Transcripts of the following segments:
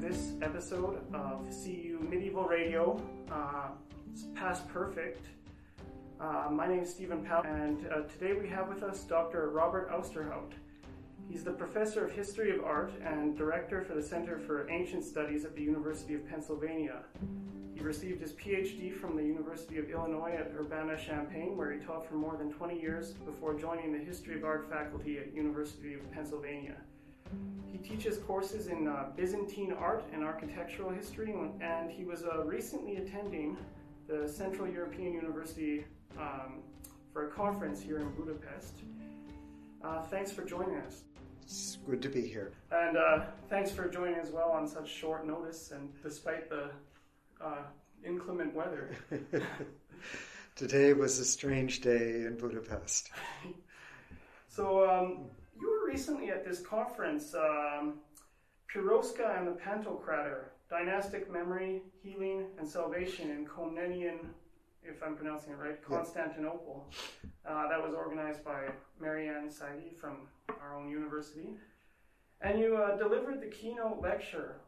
this episode of CU Medieval Radio. It's past perfect. My name is Stephen Pow, and today we have with us Dr. Robert Ousterhout. He's the Professor of History of Art and Director for the Center for Ancient Studies at the University of Pennsylvania. He received his PhD from the University of Illinois at Urbana-Champaign, where he taught for more than 20 years before joining the History of Art faculty at University of Pennsylvania. He teaches courses in Byzantine art and architectural history, and he was recently attending the Central European University for a conference here in Budapest. Thanks for joining us. It's good to be here. And thanks for joining as well on such short notice and despite the inclement weather. Today was a strange day in Budapest. So you were recently at this conference, Piroska and the Pantocrator, Dynastic Memory, Healing and Salvation in Komnenian, if I'm pronouncing it right, Constantinople. Yeah. That was organized by Marianne Saidi from our own university. And you delivered the keynote lecture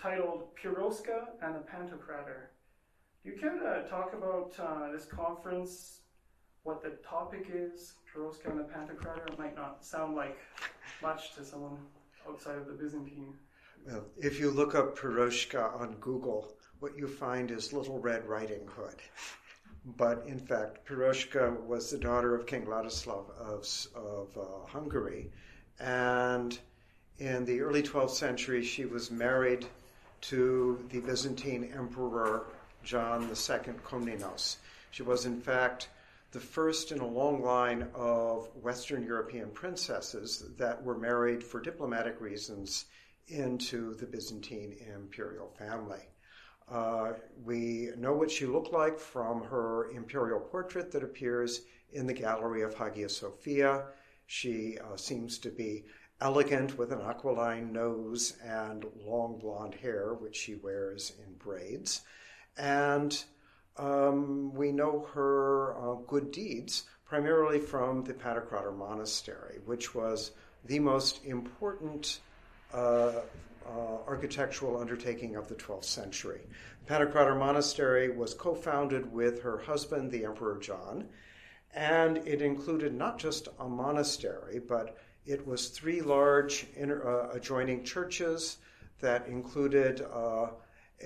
titled Piroska and the Pantocrator. You can talk about this conference, what the topic is, Piroska and the Pantocrator. It might not sound like much to someone outside of the Byzantine. Well, if you look up Piroska on Google, what you find is Little Red Riding Hood. But in fact, Piroska was the daughter of King Ladislaus of Hungary, and in the early 12th century, she was married to the Byzantine Emperor John II Komnenos. She was, in fact, the first in a long line of Western European princesses that were married for diplomatic reasons into the Byzantine imperial family. We know what she looked like from her imperial portrait that appears in the gallery of Hagia Sophia. She seems to be elegant with an aquiline nose and long blonde hair, which she wears in braids. And we know her good deeds primarily from the Pantocrator Monastery, which was the most important architectural undertaking of the 12th century. The Pantocrator Monastery was co-founded with her husband, the Emperor John, and it included not just a monastery, but it was three large adjoining churches that included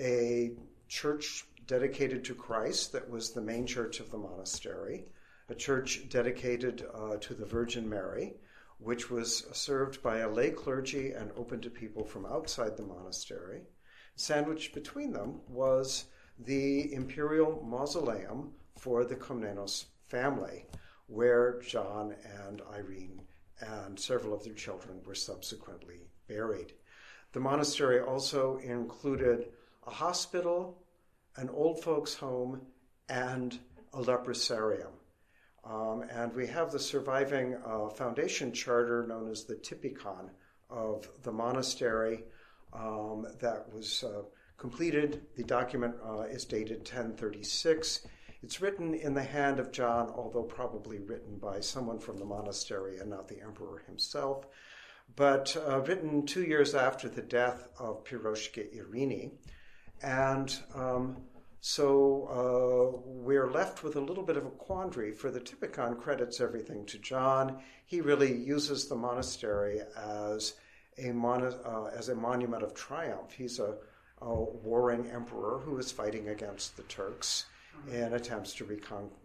a church dedicated to Christ that was the main church of the monastery, a church dedicated to the Virgin Mary, which was served by a lay clergy and open to people from outside the monastery. Sandwiched between them was the imperial mausoleum for the Komnenos family, where John and Irene and several of their children were subsequently buried. The monastery also included a hospital, an old folks' home, and a leprosarium. And we have the surviving foundation charter known as the Typikon of the monastery that was completed. The document is dated 1036. It's written in the hand of John, although probably written by someone from the monastery and not the emperor himself, but written 2 years after the death of Piroska Irene. And so we're left with a little bit of a quandary, for the Typikon credits everything to John. He really uses the monastery as a monument of triumph. He's a warring emperor who is fighting against the Turks in attempts to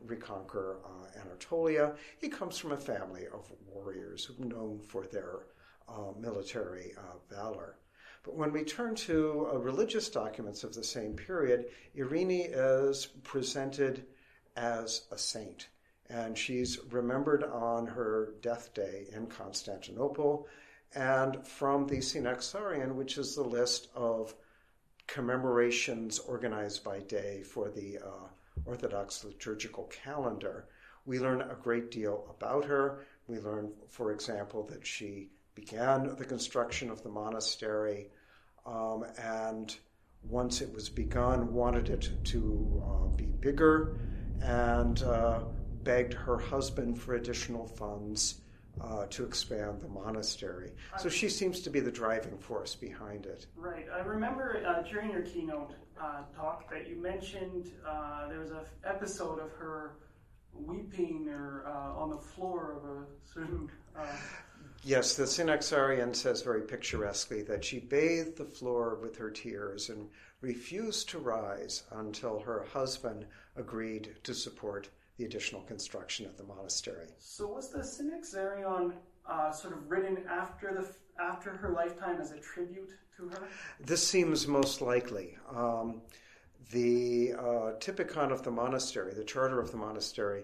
reconquer Anatolia. He comes from a family of warriors who are known for their military valor. But when we turn to religious documents of the same period, Irene is presented as a saint, and she's remembered on her death day in Constantinople. And from the Synaxarion, which is the list of commemorations organized by day for the Orthodox liturgical calendar, we learn a great deal about her. We learn, for example, that she began the construction of the monastery and once it was begun, wanted it to be bigger and begged her husband for additional funds to expand the monastery. So she seems to be the driving force behind it. Right. I remember during your keynote talk that you mentioned there was an episode of her weeping or on the floor of a certain... Yes, the Synaxarion says very picturesquely that she bathed the floor with her tears and refused to rise until her husband agreed to support the additional construction of the monastery. So was the Synaxarion sort of written after her lifetime as a tribute to her? This seems most likely. The Typikon of the monastery, the charter of the monastery,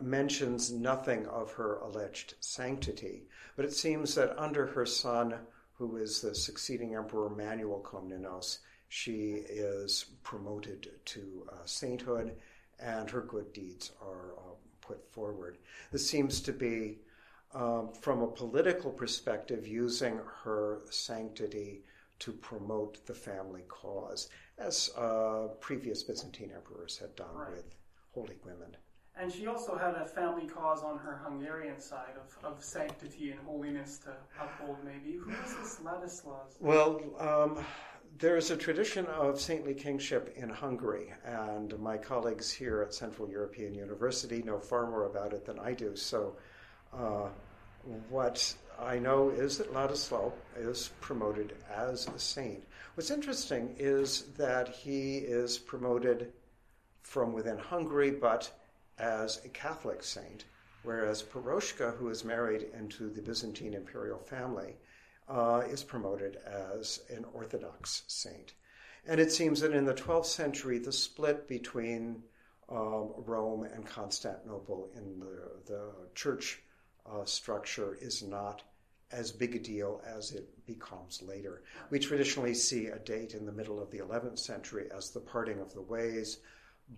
mentions nothing of her alleged sanctity, but it seems that under her son, who is the succeeding emperor Manuel Komnenos, she is promoted to sainthood, and her good deeds are put forward. This seems to be, from a political perspective, using her sanctity to promote the family cause, as previous Byzantine emperors had done with holy women. And she also had a family cause on her Hungarian side of sanctity and holiness to uphold, maybe. Who is this Ladislaus? Well, there is a tradition of saintly kingship in Hungary, and my colleagues here at Central European University know far more about it than I do. So what I know is that Ladislaus is promoted as a saint. What's interesting is that he is promoted from within Hungary, but as a Catholic saint, whereas Piroska, who is married into the Byzantine imperial family, is promoted as an Orthodox saint. And it seems that in the 12th century, the split between Rome and Constantinople in the church structure is not as big a deal as it becomes later. We traditionally see a date in the middle of the 11th century as the parting of the ways,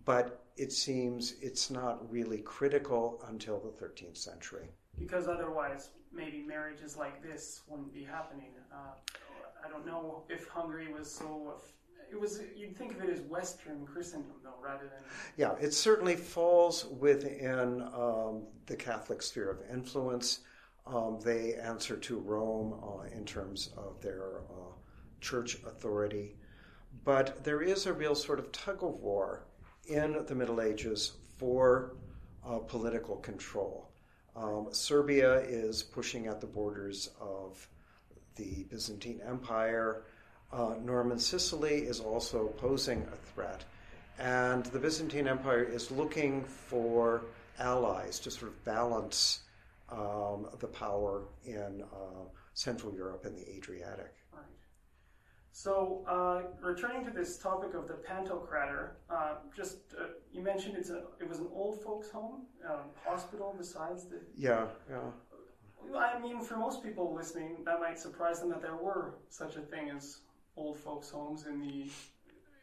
but it seems it's not really critical until the 13th century. Because otherwise, maybe marriages like this wouldn't be happening. I don't know if Hungary was so... It was. You'd think of it as Western Christendom, though, rather than... Yeah, it certainly falls within the Catholic sphere of influence. They answer to Rome in terms of their church authority. But there is a real sort of tug-of-war in the Middle Ages for political control. Serbia is pushing at the borders of the Byzantine Empire. Norman Sicily is also posing a threat. And the Byzantine Empire is looking for allies to sort of balance the power in Central Europe and the Adriatic. Right. So, returning to this topic of the Pantocrator, you mentioned it was an old folks' home, hospital besides the... Yeah. I mean, for most people listening, that might surprise them that there were such a thing as old folks' homes in the...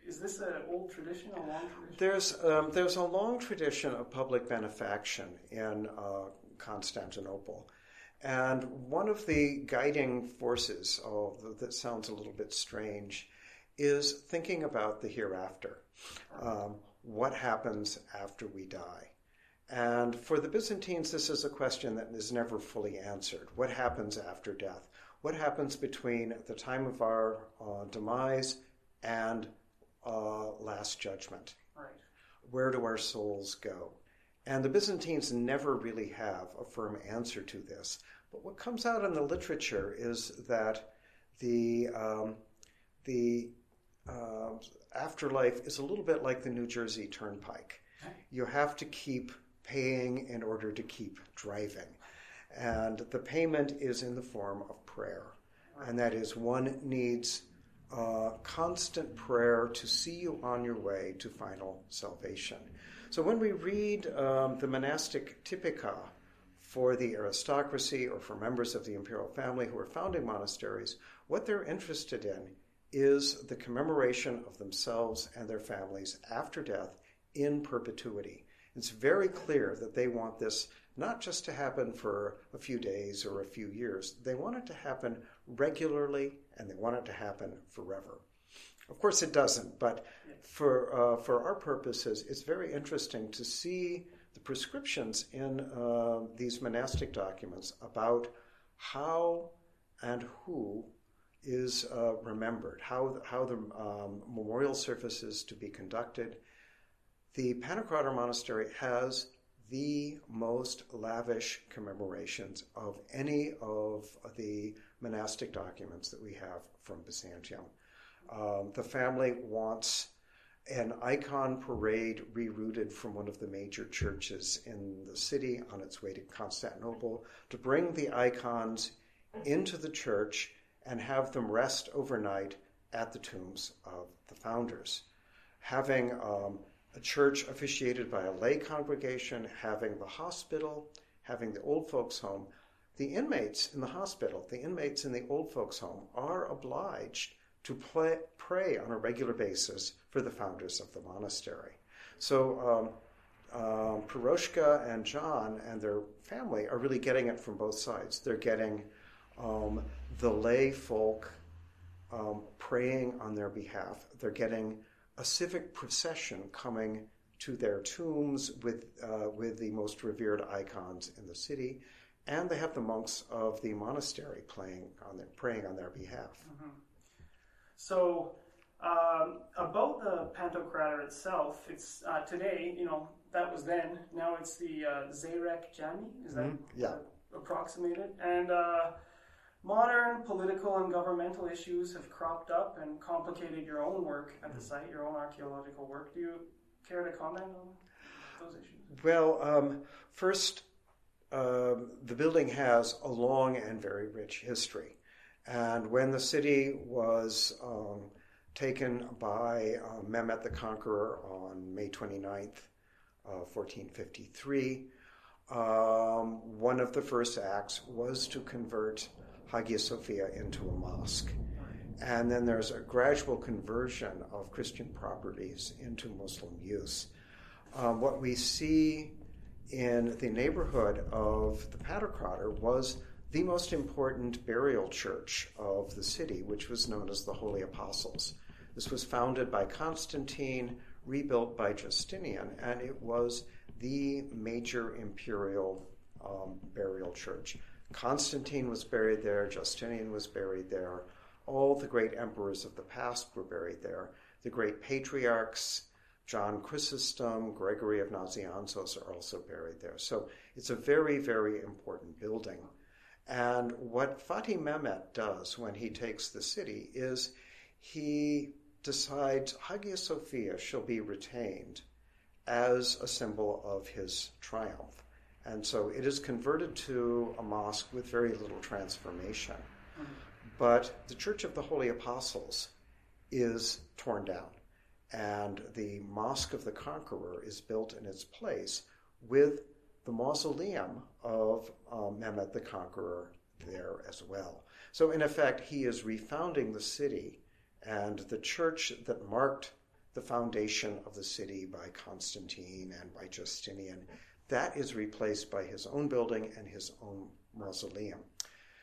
Is this an old tradition, a long tradition? There's a long tradition of public benefaction in Constantinople. And one of the guiding forces, although that sounds a little bit strange, is thinking about the hereafter. What happens after we die? And for the Byzantines, this is a question that is never fully answered. What happens after death? What happens between the time of our demise and last judgment? Right. Where do our souls go? And the Byzantines never really have a firm answer to this. But what comes out in the literature is that the afterlife is a little bit like the New Jersey Turnpike. You have to keep paying in order to keep driving. And the payment is in the form of prayer. And that is, one needs constant prayer to see you on your way to final salvation. So when we read the monastic typica for the aristocracy or for members of the imperial family who are founding monasteries, what they're interested in is the commemoration of themselves and their families after death in perpetuity. It's very clear that they want this not just to happen for a few days or a few years. They want it to happen regularly, and they want it to happen forever. Of course, it doesn't, but for our purposes, it's very interesting to see the prescriptions in these monastic documents about how and who is remembered, how the memorial service is to be conducted. The Pantocrator Monastery has the most lavish commemorations of any of the monastic documents that we have from Byzantium. The family wants an icon parade rerouted from one of the major churches in the city on its way to Constantinople to bring the icons into the church and have them rest overnight at the tombs of the founders. Having a church officiated by a lay congregation, having the hospital, having the old folks' home, the inmates in the hospital, the inmates in the old folks' home are obliged to pray on a regular basis for the founders of the monastery. So Piroska and John and their family are really getting it from both sides. They're getting the lay folk praying on their behalf. They're getting a civic procession coming to their tombs with the most revered icons in the city, and they have the monks of the monastery praying on their behalf. Mm-hmm. So about the Pantocrator itself, it's today, that was then. Now it's the Zeyrek Camii, is that approximated? And modern political and governmental issues have cropped up and complicated your own work at the site, your own archaeological work. Do you care to comment on those issues? Well, first, the building has a long and very rich history. And when the city was taken by Mehmed the Conqueror on May 29th, 1453, one of the first acts was to convert Hagia Sophia into a mosque. And then there's a gradual conversion of Christian properties into Muslim use. What we see in the neighborhood of the Pantocrator was the most important burial church of the city, which was known as the Holy Apostles. This was founded by Constantine, rebuilt by Justinian, and it was the major imperial burial church. Constantine was buried there, Justinian was buried there, all the great emperors of the past were buried there. The great patriarchs, John Chrysostom, Gregory of Nazianzus, are also buried there. So it's a very, very important building. And what Fatih Mehmed does when he takes the city is he decides Hagia Sophia shall be retained as a symbol of his triumph. And so it is converted to a mosque with very little transformation. Mm-hmm. But the Church of the Holy Apostles is torn down, and the Mosque of the Conqueror is built in its place with the mausoleum of Mehmed the Conqueror there as well. So in effect, he is refounding the city and the church that marked the foundation of the city by Constantine and by Justinian. That is replaced by his own building and his own mausoleum.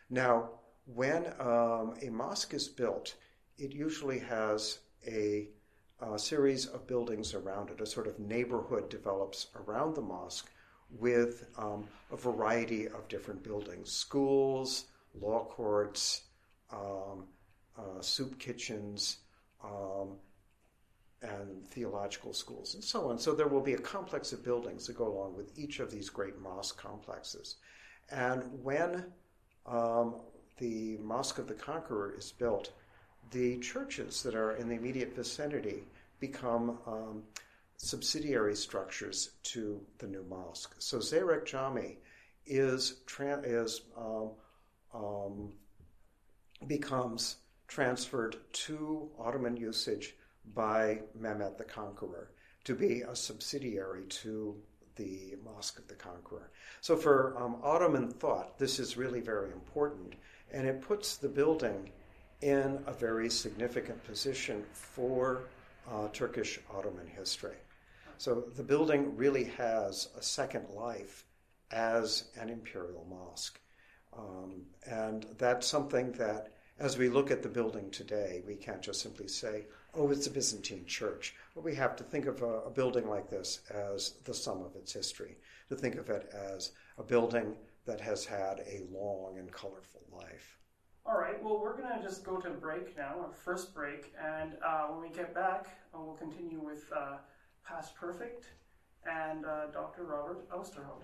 Now, when a mosque is built, it usually has a series of buildings around it. A sort of neighborhood develops around the mosque with a variety of different buildings: schools, law courts, soup kitchens, and theological schools, and so on. So there will be a complex of buildings that go along with each of these great mosque complexes. And when the Mosque of the Conqueror is built, the churches that are in the immediate vicinity become subsidiary structures to the new mosque. So Zeyrek Camii becomes transferred to Ottoman usage by Mehmed the Conqueror to be a subsidiary to the Mosque of the Conqueror. So for Ottoman thought, this is really very important, and it puts the building in a very significant position for Turkish Ottoman history. So the building really has a second life as an imperial mosque. And that's something that as we look at the building today, we can't just simply say, oh, it's a Byzantine church. But we have to think of a building like this as the sum of its history, to think of it as a building that has had a long and colorful life. All right, well, we're going to just go to break now, our first break, and when we get back, we'll continue with Past Perfect and Dr. Robert Ousterhout.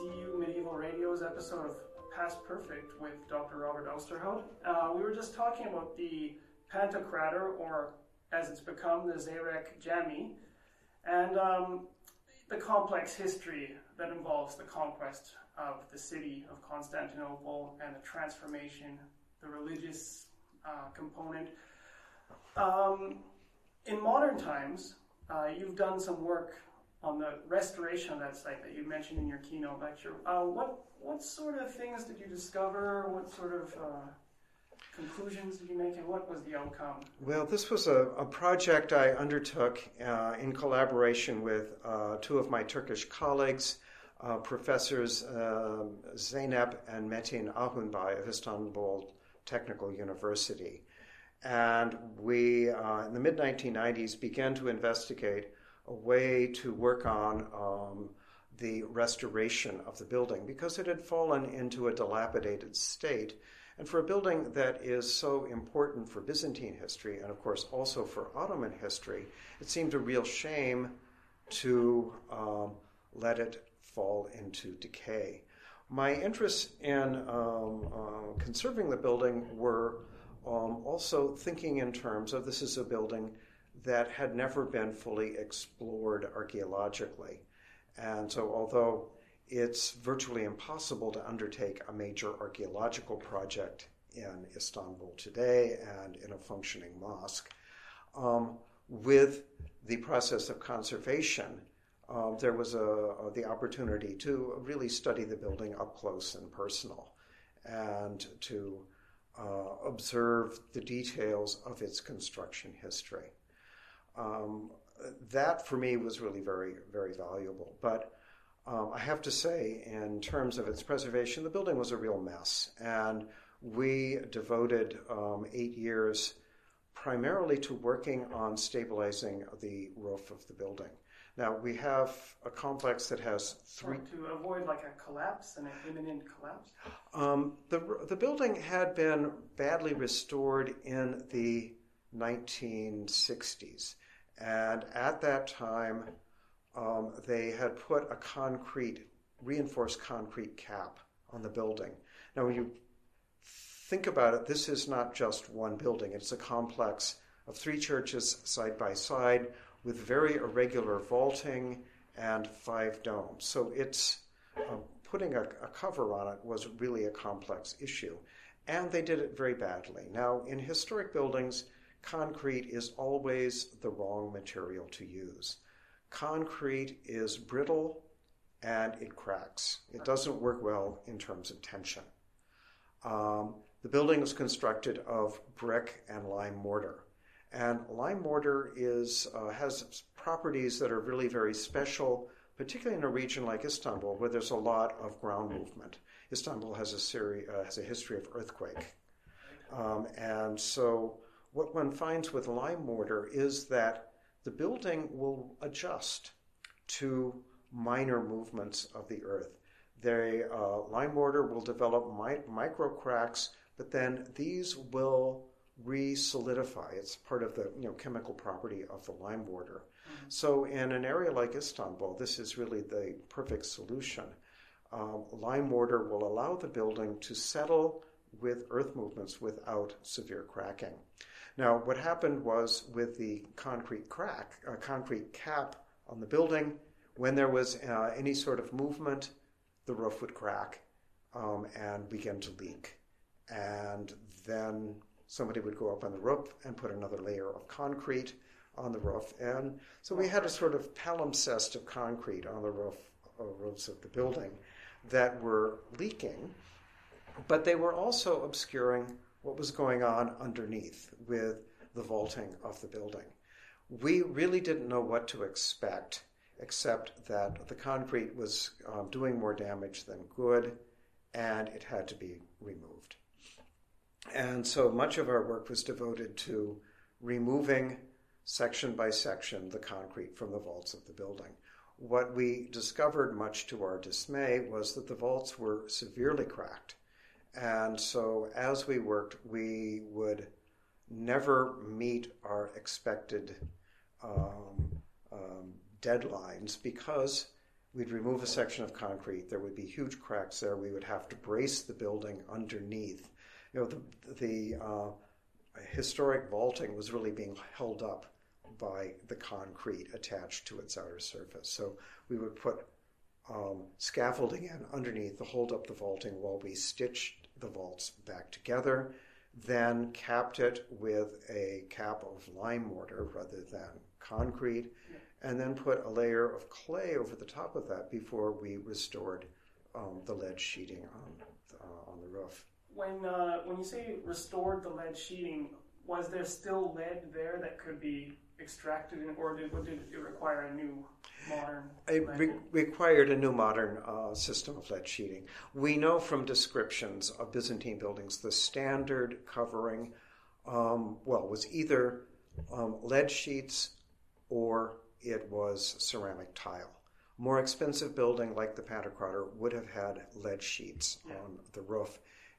CU Medieval Radio's episode of Past Perfect with Dr. Robert Ousterhout. We were just talking about the Pantocrator, or as it's become, the Zeyrek Camii, and the complex history that involves the conquest of the city of Constantinople and the transformation, the religious component. In modern times, you've done some work on the restoration of that site that you mentioned in your keynote lecture. What sort of things did you discover? What sort of conclusions did you make, and what was the outcome? Well, this was a project I undertook in collaboration with two of my Turkish colleagues, Professors Zeynep and Metin Ahunbay of Istanbul Technical University. And we, in the mid-1990s, began to investigate a way to work on the restoration of the building, because it had fallen into a dilapidated state. And for a building that is so important for Byzantine history, and of course also for Ottoman history, it seemed a real shame to let it fall into decay. My interests in conserving the building were also thinking in terms of, this is a building that had never been fully explored archaeologically. And so although it's virtually impossible to undertake a major archaeological project in Istanbul today and in a functioning mosque. With the process of conservation, there was the opportunity to really study the building up close and personal and to observe the details of its construction history. That, for me, was really very, very valuable. But I have to say, in terms of its preservation, the building was a real mess. And we devoted 8 years primarily to working on stabilizing the roof of the building. Now, we have a complex that has three... To avoid like a collapse, an imminent collapse? The building had been badly restored in the 1960s. And at that time, they had put a reinforced concrete cap on the building. Now, when you think about it, this is not just one building. It's a complex of 3 churches side by side with very irregular vaulting and 5 domes. So it's putting a cover on it was really a complex issue. And they did it very badly. Now, in historic buildings, concrete is always the wrong material to use. Concrete is brittle and it cracks. It doesn't work well in terms of tension. The building was constructed of brick and lime mortar. And lime mortar has properties that are really very special, particularly in a region like Istanbul, where there's a lot of ground movement. Istanbul has a history of earthquake. And so what one finds with lime mortar is that the building will adjust to minor movements of the earth. The lime mortar will develop micro cracks, but then these will re-solidify. It's part of the chemical property of the lime mortar. Mm-hmm. So in an area like Istanbul, this is really the perfect solution. Lime mortar will allow the building to settle with earth movements without severe cracking. Now, what happened was with the concrete cap on the building, when there was any sort of movement, the roof would crack and begin to leak. And then somebody would go up on the roof and put another layer of concrete on the roof. And so we had a sort of palimpsest of concrete on the roofs of the building that were leaking, but they were also obscuring what was going on underneath with the vaulting of the building. We really didn't know what to expect, except that the concrete was doing more damage than good, and it had to be removed. And so much of our work was devoted to removing, section by section, the concrete from the vaults of the building. What we discovered, much to our dismay, was that the vaults were severely cracked. And so as we worked, we would never meet our expected deadlines because we'd remove a section of concrete. There would be huge cracks there. We would have to brace the building underneath. The historic vaulting was really being held up by the concrete attached to its outer surface. So we would put scaffolding in underneath to hold up the vaulting while we stitched the vaults back together, then capped it with a cap of lime mortar rather than concrete, and then put a layer of clay over the top of that before we restored the lead sheeting on the roof. When you say restored the lead sheeting, was there still lead there that could be extracted, or did it require a new modern... It required a new modern system of lead sheeting. We know from descriptions of Byzantine buildings the standard covering was either lead sheets or it was ceramic tile. More expensive building like the Pantocrator would have had lead sheets on the roof.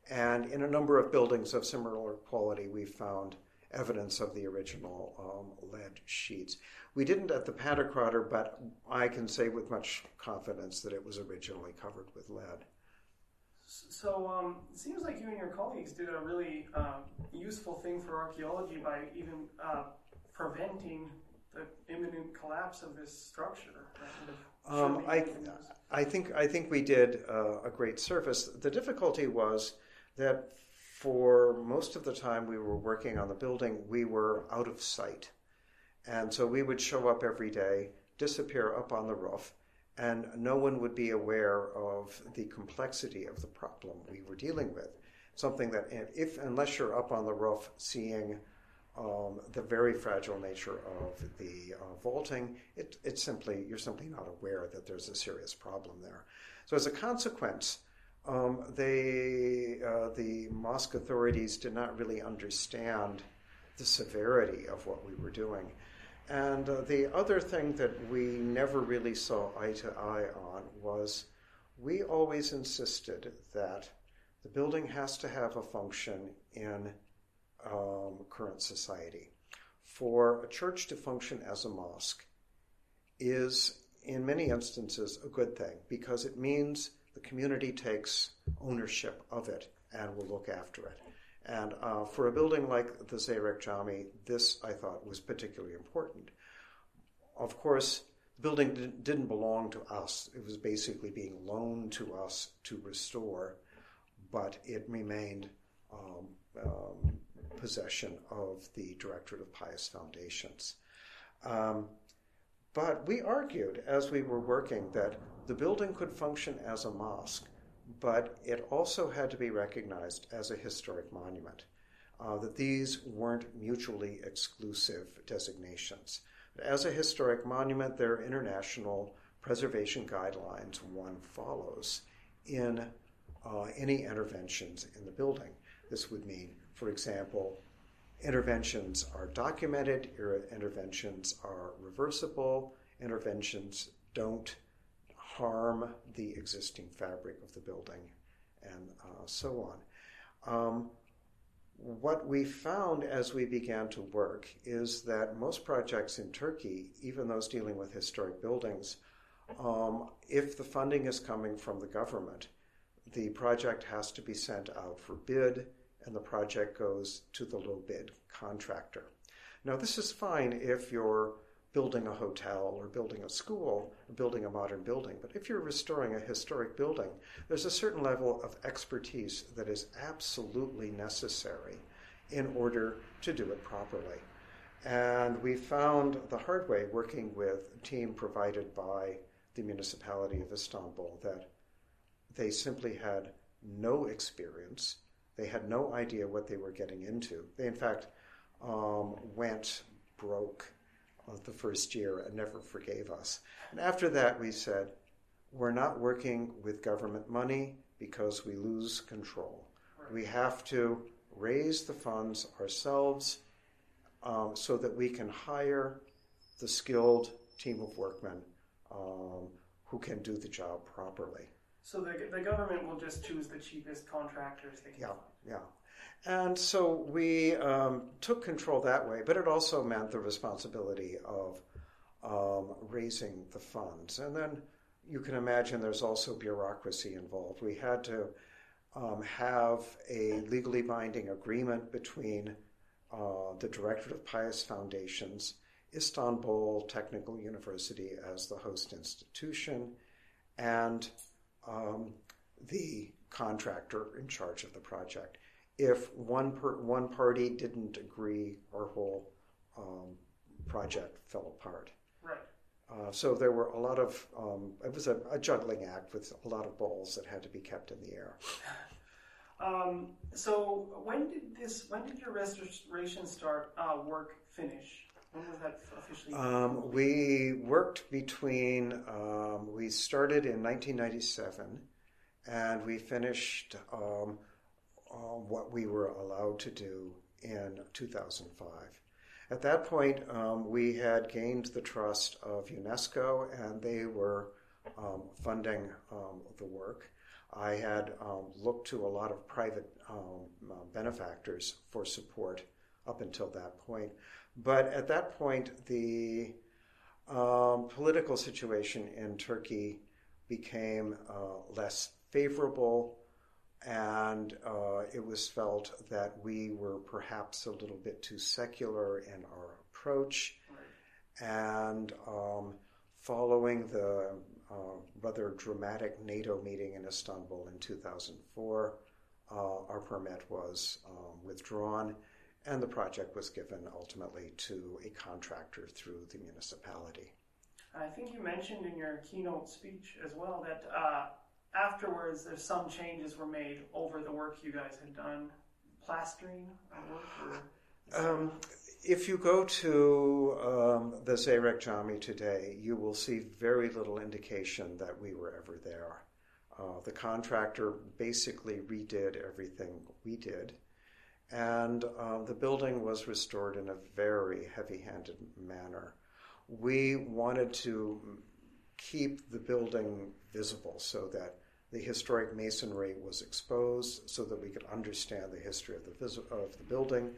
And in a number of buildings of similar quality, we found evidence of the original lead sheets. We didn't at the Pantocrator, but I can say with much confidence that it was originally covered with lead. So it seems like you and your colleagues did a really useful thing for archaeology by even preventing the imminent collapse of this structure. I I think we did a great service. The difficulty was that for most of the time we were working on the building, we were out of sight. And so we would show up every day, disappear up on the roof, and no one would be aware of the complexity of the problem we were dealing with. Something that, unless you're up on the roof seeing the very fragile nature of the vaulting, you're simply not aware that there's a serious problem there. So as a consequence, the mosque authorities did not really understand the severity of what we were doing. And the other thing that we never really saw eye to eye on was we always insisted that the building has to have a function in current society. For a church to function as a mosque is, in many instances, a good thing because it means the community takes ownership of it and will look after it. And for a building like the Zeyrek Camii, this, I thought, was particularly important. Of course, the building didn't belong to us. It was basically being loaned to us to restore, but it remained possession of the Directorate of Pious Foundations. But we argued as we were working that the building could function as a mosque, but it also had to be recognized as a historic monument, that these weren't mutually exclusive designations. As a historic monument, there are international preservation guidelines one follows in any interventions in the building. This would mean, for example, interventions are documented, interventions are reversible, interventions don't harm the existing fabric of the building, and so on. What we found as we began to work is that most projects in Turkey, even those dealing with historic buildings, if the funding is coming from the government, the project has to be sent out for bid, and the project goes to the low bid contractor. Now, this is fine if you're building a hotel or building a school or building a modern building. But if you're restoring a historic building, there's a certain level of expertise that is absolutely necessary in order to do it properly. And we found the hard way working with a team provided by the municipality of Istanbul that they simply had no experience. They had no idea what they were getting into. They, in fact, went broke the first year and never forgave us. And after that, we said, we're not working with government money because we lose control. We have to raise the funds ourselves so that we can hire the skilled team of workmen who can do the job properly. So the government will just choose the cheapest contractors they can find. Yeah. And so we took control that way, but it also meant the responsibility of raising the funds. And then you can imagine there's also bureaucracy involved. We had to have a legally binding agreement between the Directorate of Pious Foundations, Istanbul Technical University as the host institution, and the contractor in charge of the project. If one party didn't agree, our whole project fell apart. Right. So there were a lot of, it was a juggling act with a lot of balls that had to be kept in the air. So when did your restoration start, work finish? When was that officially? We worked between, we started in 1997 and we finished what we were allowed to do in 2005. At that point, we had gained the trust of UNESCO and they were funding the work. I had looked to a lot of private benefactors for support up until that point. But at that point, the political situation in Turkey became less favorable. And it was felt that we were perhaps a little bit too secular in our approach. And following the rather dramatic NATO meeting in Istanbul in 2004. Our permit was withdrawn, and the project was given ultimately to a contractor through the municipality. I think you mentioned in your keynote speech as well that afterwards there's some changes were made over the work you guys had done, plastering work? If you go to the Zeyrek Camii today, you will see very little indication that we were ever there. The contractor basically redid everything we did, and the building was restored in a very heavy-handed manner. We wanted to keep the building visible so that the historic masonry was exposed, so that we could understand the history of the building.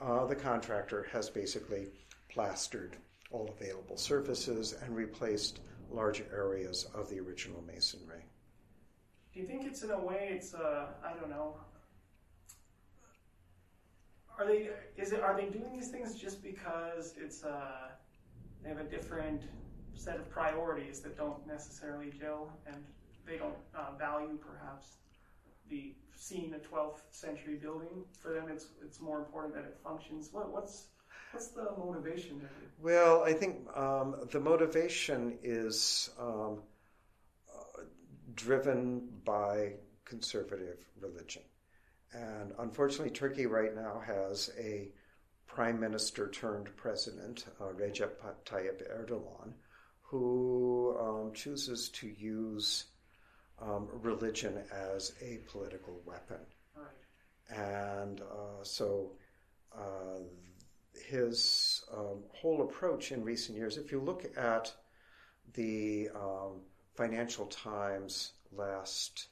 The contractor has basically plastered all available surfaces and replaced large areas of the original masonry. Do you think it's in a way it's I don't know? Are they doing these things just because it's they have a different set of priorities that don't necessarily gel, and they don't value perhaps the seeing a 12th century building? For them, it's more important that it functions. What's the motivation there? Well, I think the motivation is driven by conservative religion. And unfortunately, Turkey right now has a prime minister turned president, Recep Tayyip Erdogan, who chooses to use religion as a political weapon. All right. And so his whole approach in recent years, if you look at the Financial Times last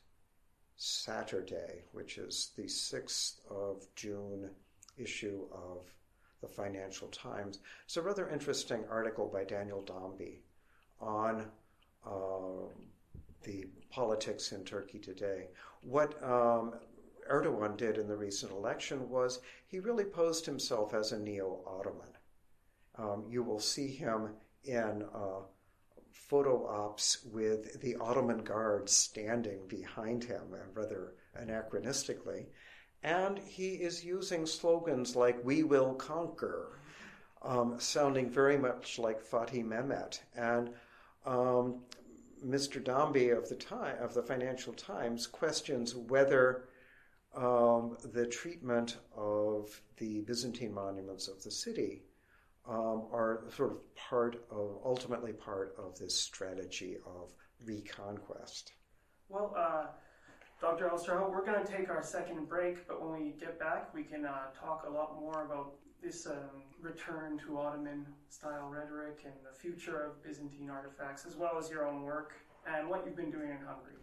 Saturday, which is the 6th of June issue of the Financial Times, it's a rather interesting article by Daniel Dombey on the politics in Turkey today. What Erdogan did in the recent election was he really posed himself as a neo-Ottoman. You will see him in photo ops with the Ottoman guards standing behind him, rather anachronistically. And he is using slogans like, "We will conquer," sounding very much like Fatih Mehmet. And Mr. Dombey of the Financial Times questions whether the treatment of the Byzantine monuments of the city are sort of ultimately part of this strategy of reconquest. Well, Dr. Ousterhout, we're going to take our second break, but when we get back, we can talk a lot more about this return to Ottoman-style rhetoric and the future of Byzantine artifacts, as well as your own work and what you've been doing in Hungary.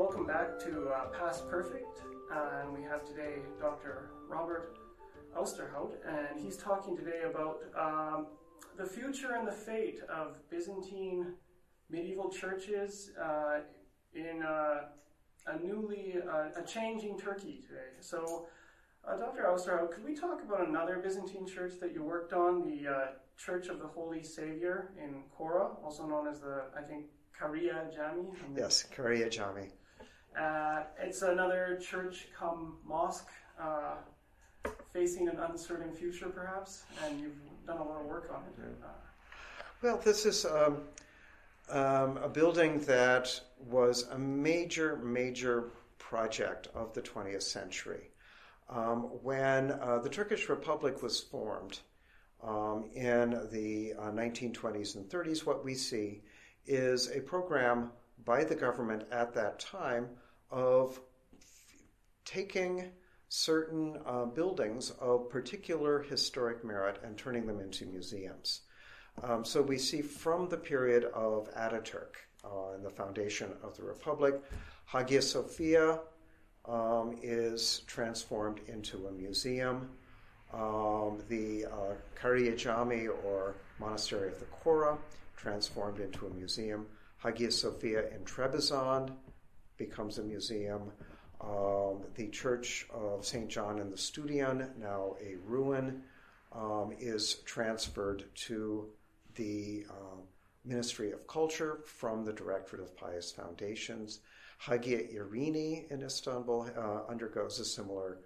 Welcome back to Past Perfect, and we have today Dr. Robert Ousterhout, and he's talking today about the future and the fate of Byzantine medieval churches in a changing Turkey today. So, Dr. Ousterhout, could we talk about another Byzantine church that you worked on, the Church of the Holy Savior in Kora, also known as the, I think, Kariye Camii? Yes, Kariye Camii. It's another church come mosque facing an uncertain future, perhaps, and you've done a lot of work on it. Well, this is a building that was a major project of the 20th century. When the Turkish Republic was formed in the 1920s and 30s, what we see is a program by the government at that time of taking certain buildings of particular historic merit and turning them into museums. So we see from the period of Ataturk and the foundation of the Republic, Hagia Sophia is transformed into a museum. The Kariye Camii, or Monastery of the Kora, transformed into a museum. Hagia Sophia in Trebizond becomes a museum. The Church of St. John in the Studion, now a ruin, is transferred to the Ministry of Culture from the Directorate of Pious Foundations. Hagia Irene in Istanbul undergoes a similar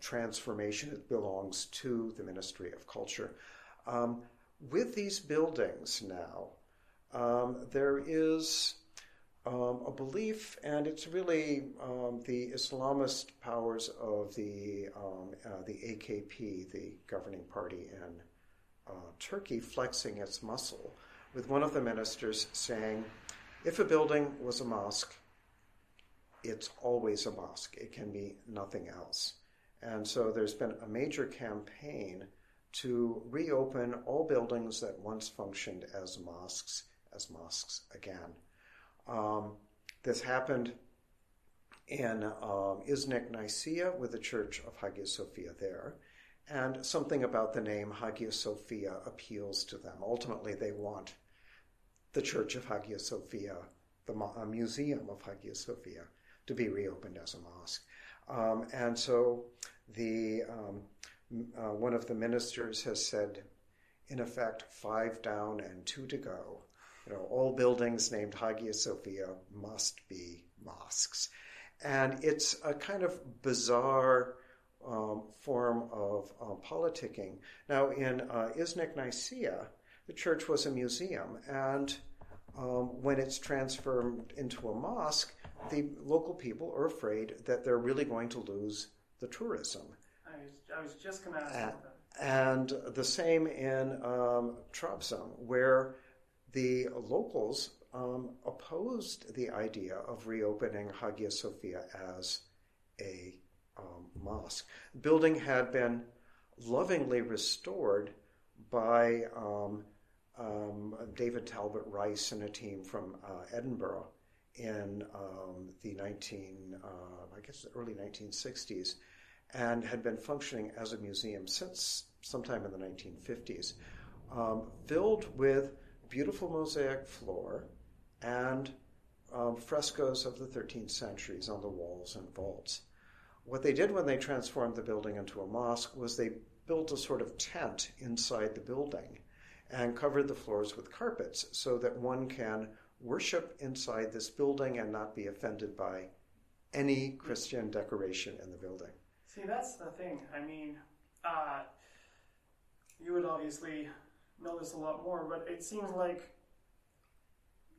transformation. It belongs to the Ministry of Culture. With these buildings now, there is a belief, and it's really the Islamist powers of the AKP, the governing party in Turkey, flexing its muscle, with one of the ministers saying, if a building was a mosque, it's always a mosque. It can be nothing else. And so there's been a major campaign to reopen all buildings that once functioned as mosques again. This happened in Iznik Nicaea with the Church of Hagia Sophia there, and something about the name Hagia Sophia appeals to them. Ultimately, they want the Church of Hagia Sophia, the Museum of Hagia Sophia, to be reopened as a mosque. And so the one of the ministers has said, in effect, 5 down and 2 to go. You know, all buildings named Hagia Sophia must be mosques. And it's a kind of bizarre form of politicking. Now, in Iznik Nicaea, the church was a museum, and when it's transformed into a mosque, the local people are afraid that they're really going to lose the tourism. I was just going to ask about that. And the same in Trabzon, where the locals opposed the idea of reopening Hagia Sophia as a mosque. The building had been lovingly restored by David Talbot Rice and a team from Edinburgh in the early 1960s, and had been functioning as a museum since sometime in the 1950s, filled with beautiful mosaic floor and frescoes of the 13th centuries on the walls and vaults. What they did when they transformed the building into a mosque was they built a sort of tent inside the building and covered the floors with carpets so that one can worship inside this building and not be offended by any Christian decoration in the building. See, that's the thing. I mean, you would obviously know this a lot more, but it seems like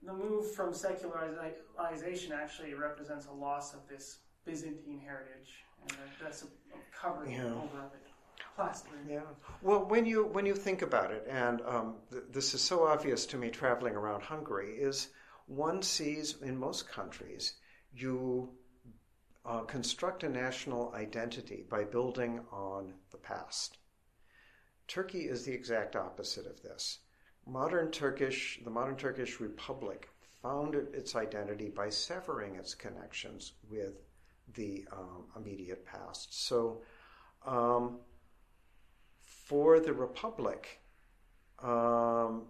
the move from secularization actually represents a loss of this Byzantine heritage, and that's a covering over of it. Plastic. Yeah. Well, when you think about it, and this is so obvious to me traveling around Hungary, is one sees in most countries you construct a national identity by building on the past. Turkey is the exact opposite of this. The modern Turkish Republic founded its identity by severing its connections with the immediate past. So for the Republic to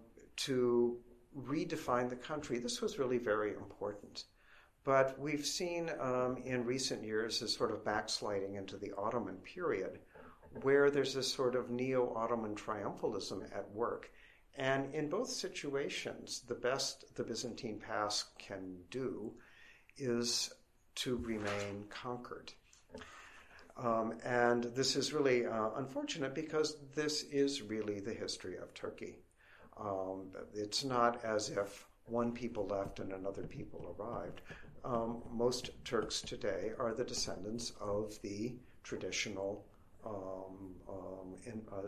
redefine the country, this was really very important. But we've seen in recent years this sort of backsliding into the Ottoman period, where there's this sort of neo-Ottoman triumphalism at work. And in both situations, the best the Byzantine past can do is to remain conquered. And this is really unfortunate, because this is really the history of Turkey. It's not as if one people left and another people arrived. Most Turks today are the descendants of the traditional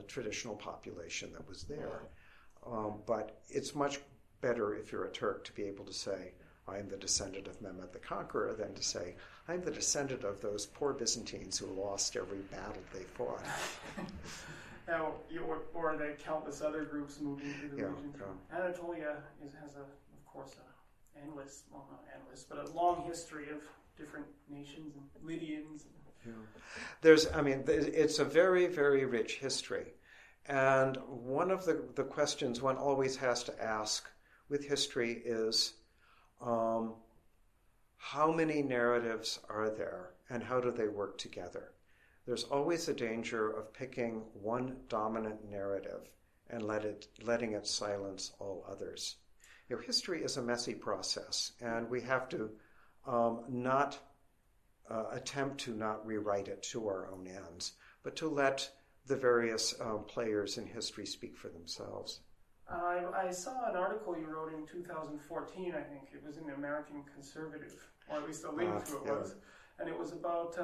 traditional population that was there. But it's much better if you're a Turk to be able to say, I am the descendant of Mehmed the Conqueror, than to say, I'm the descendant of those poor Byzantines who lost every battle they fought. Now, you were born to countless other groups moving through the region. Yeah. Anatolia has, of course, an endless, well, not endless, but a long history of different nations and Lydians. Yeah. It's a very, very rich history. And one of the questions one always has to ask with history is, how many narratives are there and how do they work together? There's always a danger of picking one dominant narrative and letting it silence all others. You know, history is a messy process, and we have to attempt to not rewrite it to our own ends, but to let the various players in history speak for themselves. I saw an article you wrote in 2014, I think. It was in the American Conservative, or at least a link to it was. And it was about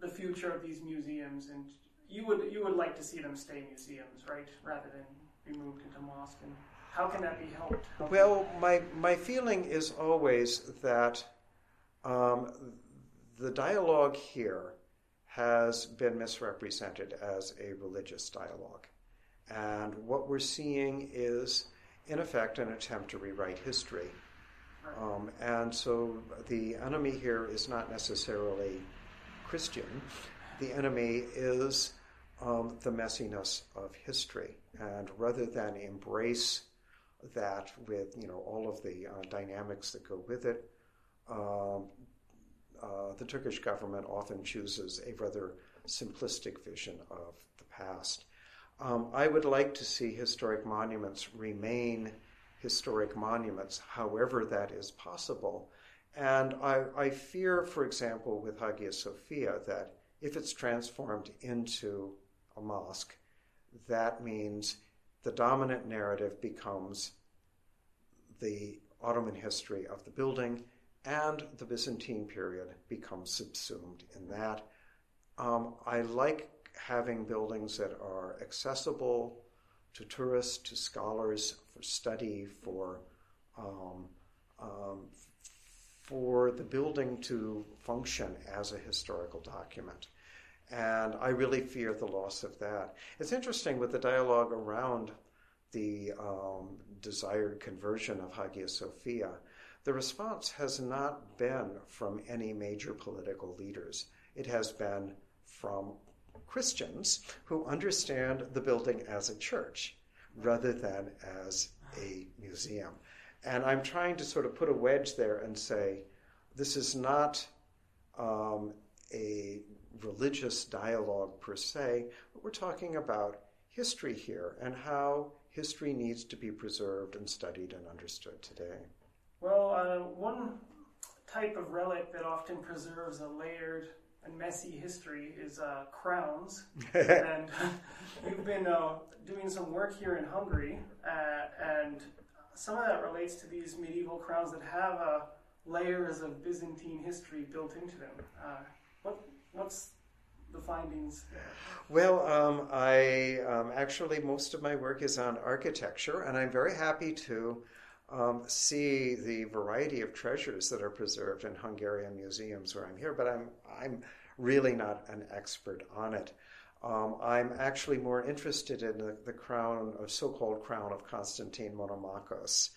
the future of these museums. And you would like to see them stay museums, right? Rather than be moved into mosque. And how can that be helped? Well, my feeling is always that the dialogue here has been misrepresented as a religious dialogue. And what we're seeing is, in effect, an attempt to rewrite history. And so the enemy here is not necessarily Christian. The enemy is the messiness of history. And rather than embrace that with all of the dynamics that go with it, the Turkish government often chooses a rather simplistic vision of the past. I would like to see historic monuments remain historic monuments, however that is possible. And I fear, for example, with Hagia Sophia, that if it's transformed into a mosque, that means the dominant narrative becomes the Ottoman history of the building, and the Byzantine period becomes subsumed in that. I like having buildings that are accessible to tourists, to scholars, for study, for the building to function as a historical document. And I really fear the loss of that. It's interesting with the dialogue around the desired conversion of Hagia Sophia, the response has not been from any major political leaders. It has been from Christians who understand the building as a church rather than as a museum. And I'm trying to sort of put a wedge there and say, this is not a religious dialogue per se, but we're talking about history here and how history needs to be preserved and studied and understood today. Well, one type of relic that often preserves a layered and messy history is crowns. And we've been doing some work here in Hungary, and some of that relates to these medieval crowns that have layers of Byzantine history built into them. What's the findings? Well, actually, most of my work is on architecture, and I'm very happy to see the variety of treasures that are preserved in Hungarian museums where I'm here, but I'm really not an expert on it. I'm actually more interested in the crown of so-called crown of Constantine Monomachos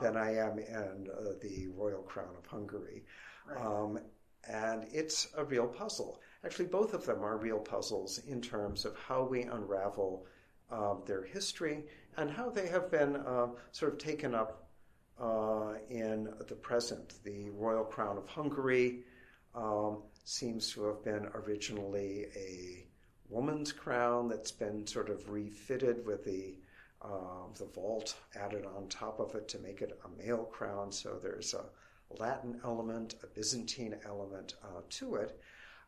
than I am in the Royal Crown of Hungary. Right. And it's a real puzzle. Actually, both of them are real puzzles in terms of how we unravel their history and how they have been sort of taken up in the present. The Royal Crown of Hungary seems to have been originally a woman's crown that's been sort of refitted with the vault added on top of it to make it a male crown. So there's a Latin element, a Byzantine element to it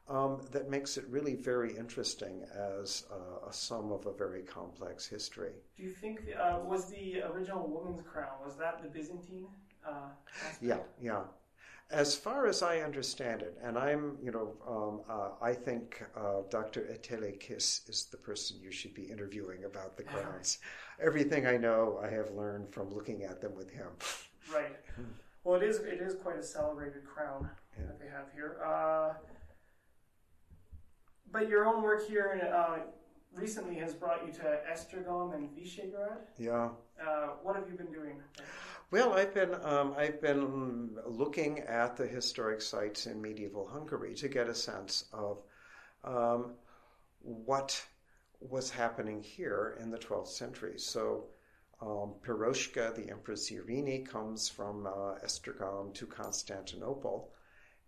that makes it really very interesting as a sum of a very complex history. Do you think, was the original woman's crown, was that the Byzantine aspect? Yeah. As far as I understand it, and I'm, I think Dr. Etele Kiss is the person you should be interviewing about the crowns. Everything I know, I have learned from looking at them with him. Right. Well, it is quite a celebrated crown that they have here. But your own work here recently has brought you to Esztergom and Visegrad. Yeah. What have you been doing? Well, I've been looking at the historic sites in medieval Hungary to get a sense of what was happening here in the 12th century. So Piroska, the Empress Irene, comes from Esztergom to Constantinople,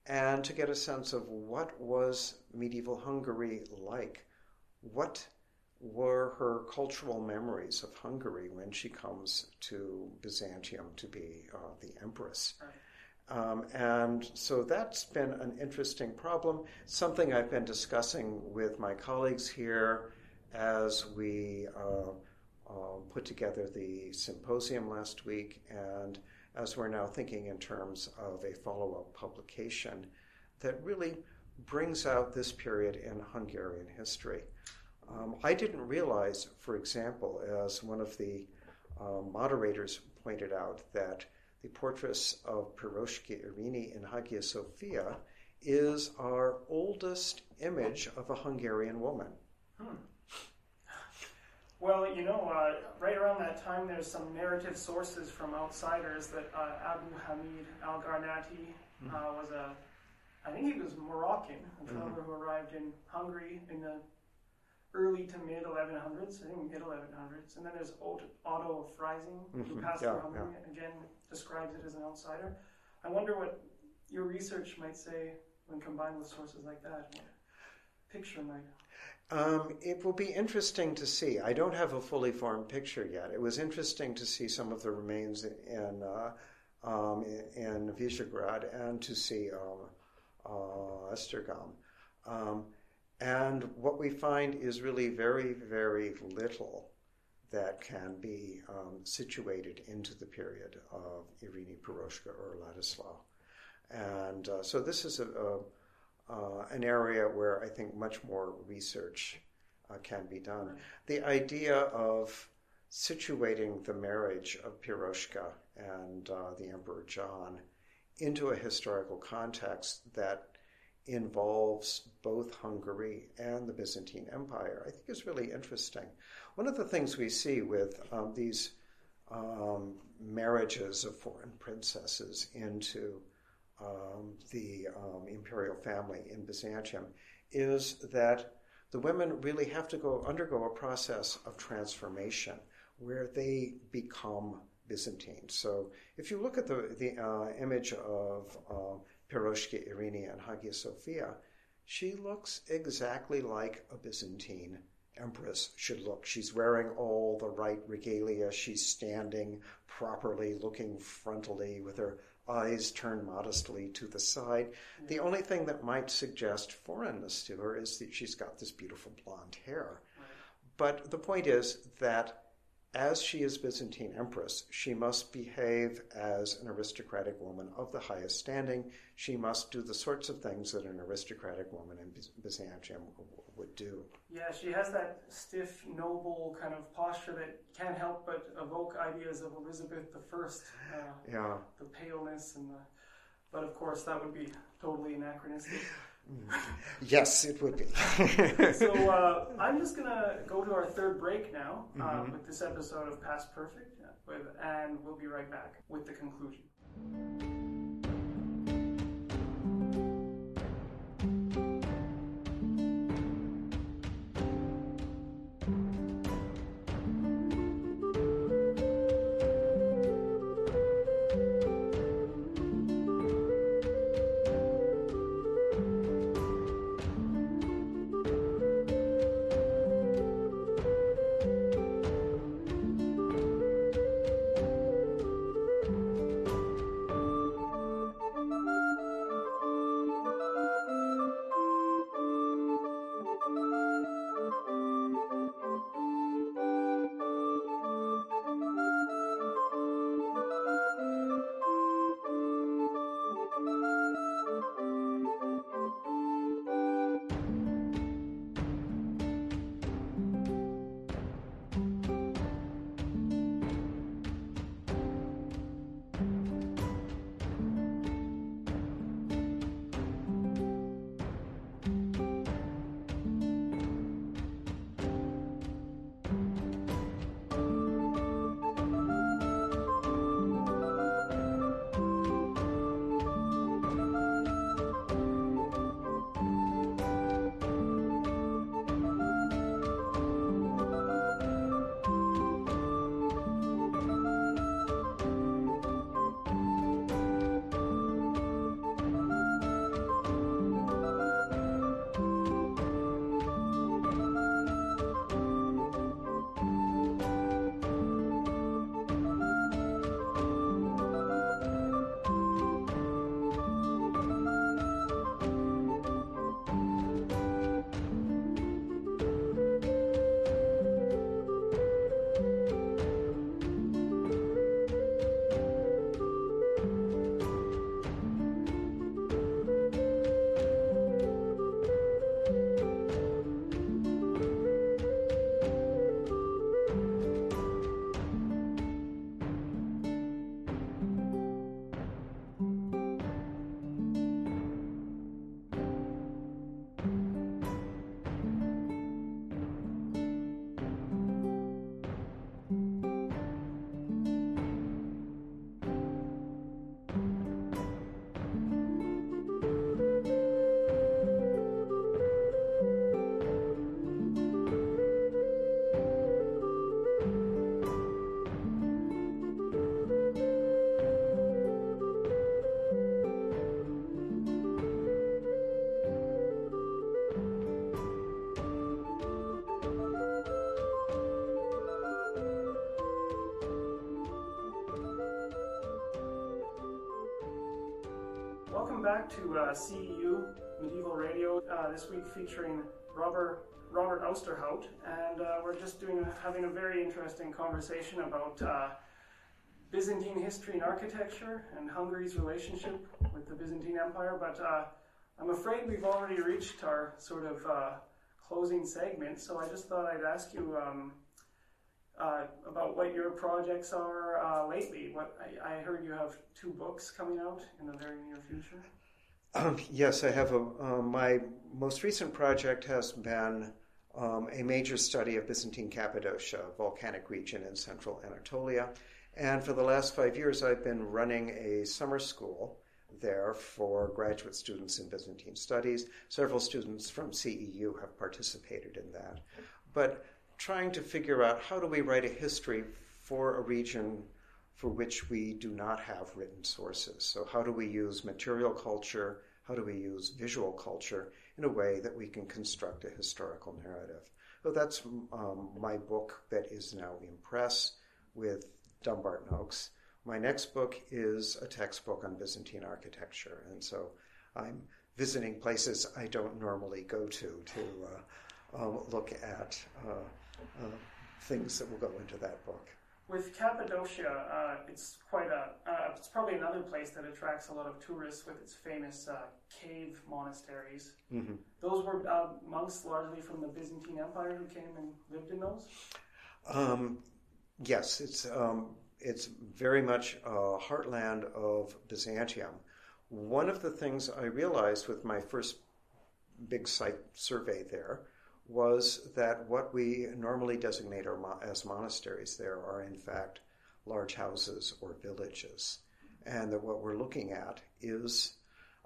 and to get a sense of what was medieval Hungary like, what were her cultural memories of Hungary when she comes to Byzantium to be the empress. And so that's been an interesting problem, something I've been discussing with my colleagues here as we put together the symposium last week, and as we're now thinking in terms of a follow-up publication that really brings out this period in Hungarian history. I didn't realize, for example, as one of the moderators pointed out, that the portress of Piroska Irene in Hagia Sophia is our oldest image of a Hungarian woman. Hmm. Well, right around that time, there's some narrative sources from outsiders that Abu Hamid al-Garnati was I think he was Moroccan, a traveler who arrived in Hungary in the early to mid-1100s, I think mid-1100s. And then there's Otto of Freising, who passed through Hungary, again, describes it as an outsider. I wonder what your research might say when combined with sources like that, what picture might... it will be interesting to see. I don't have a fully formed picture yet. It was interesting to see some of the remains in Visegrad and to see Esztergom. And what we find is really very, very little that can be situated into the period of Irene Piroska or Ladislaus. And so this is an area where I think much more research can be done. The idea of situating the marriage of Piroska and the Emperor John into a historical context that involves both Hungary and the Byzantine Empire, I think is really interesting. One of the things we see with these marriages of foreign princesses into the imperial family in Byzantium is that the women really have to undergo a process of transformation where they become Byzantine. So if you look at the image of Piroska Irene and Hagia Sophia, she looks exactly like a Byzantine empress should look. She's wearing all the right regalia. She's standing properly, looking frontally with her eyes turned modestly to the side. The only thing that might suggest foreignness to her is that she's got this beautiful blonde hair. But the point is that as she is Byzantine empress, she must behave as an aristocratic woman of the highest standing. She must do the sorts of things that an aristocratic woman in Byzantium would do. Yeah, she has that stiff, noble kind of posture that can't help but evoke ideas of Elizabeth I. The paleness and the... But of course, that would be totally anachronistic. Yes, it would be. So I'm just going to go to our third break now with this episode of Past Perfect. with, and we'll be right back with the conclusion. CEU Medieval Radio, this week featuring Robert Ousterhout, and we're just having a very interesting conversation about Byzantine history and architecture and Hungary's relationship with the Byzantine Empire, but I'm afraid we've already reached our sort of closing segment, so I just thought I'd ask you about what your projects are lately. I heard you have two books coming out in the very near future. Yes, I have. My most recent project has been a major study of Byzantine Cappadocia, a volcanic region in central Anatolia. And for the last 5 years, I've been running a summer school there for graduate students in Byzantine studies. Several students from CEU have participated in that. But trying to figure out how do we write a history for a region for which we do not have written sources. So how do we use material culture, how do we use visual culture in a way that we can construct a historical narrative? So that's my book that is now in press with Dumbarton Oaks. My next book is a textbook on Byzantine architecture, and so I'm visiting places I don't normally go to look at things that will go into that book. With Cappadocia, it's quite it's probably another place that attracts a lot of tourists with its famous cave monasteries. Mm-hmm. Those were monks largely from the Byzantine Empire who came and lived in those? Yes, it's very much a heartland of Byzantium. One of the things I realized with my first big site survey there was that what we normally designate as monasteries there are, in fact, large houses or villages, and that what we're looking at is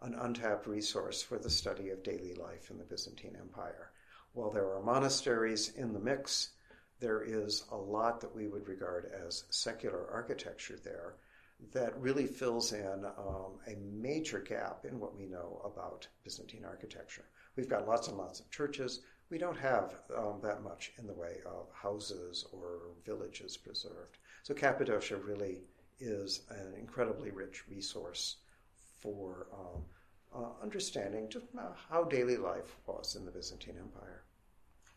an untapped resource for the study of daily life in the Byzantine Empire. While there are monasteries in the mix, there is a lot that we would regard as secular architecture there that really fills in a major gap in what we know about Byzantine architecture. We've got lots and lots of churches. We don't have that much in the way of houses or villages preserved. So Cappadocia really is an incredibly rich resource for understanding just how daily life was in the Byzantine Empire.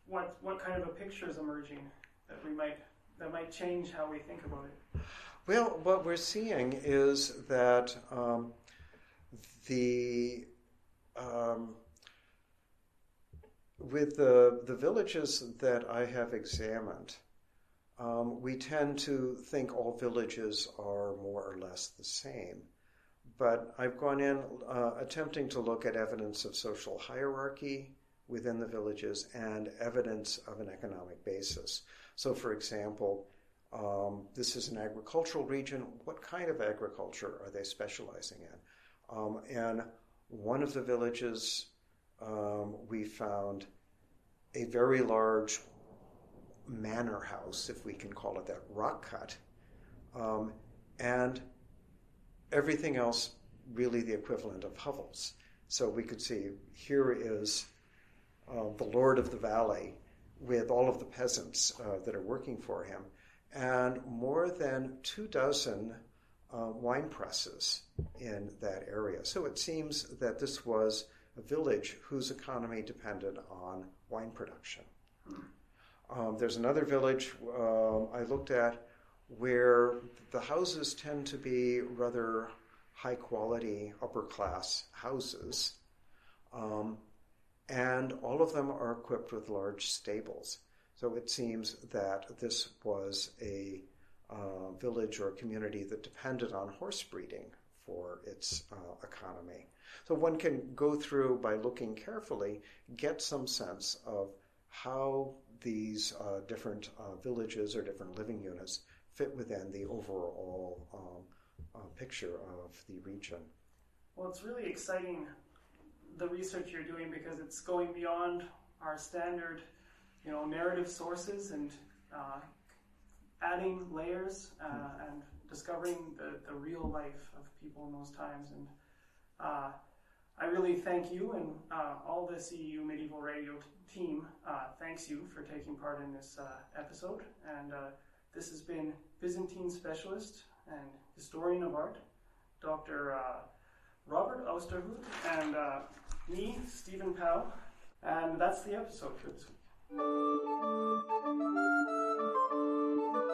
What kind of a picture is emerging that might change how we think about it? Well, what we're seeing is that with the villages that I have examined, we tend to think all villages are more or less the same. But I've gone in attempting to look at evidence of social hierarchy within the villages and evidence of an economic basis. So, for example, this is an agricultural region. What kind of agriculture are they specializing in? In one of the villages, we found a very large manor house, if we can call it that, rock cut, and everything else really the equivalent of hovels. So we could see here is the lord of the valley with all of the peasants that are working for him, and more than 24 wine presses in that area. So it seems that this was a village whose economy depended on wine production. There's another village I looked at where the houses tend to be rather high-quality, upper-class houses, and all of them are equipped with large stables. So it seems that this was a village or community that depended on horse breeding for its economy. So one can go through, by looking carefully, get some sense of how these different villages or different living units fit within the overall picture of the region. Well, it's really exciting, the research you're doing, because it's going beyond our standard, narrative sources and adding layers and discovering the real life of people in those times. And I really thank you, and all the CEU Medieval Radio team thanks you for taking part in this episode. And this has been Byzantine specialist and historian of art, Dr. Robert Ousterhout, and me, Stephen Pow. And that's the episode for this week.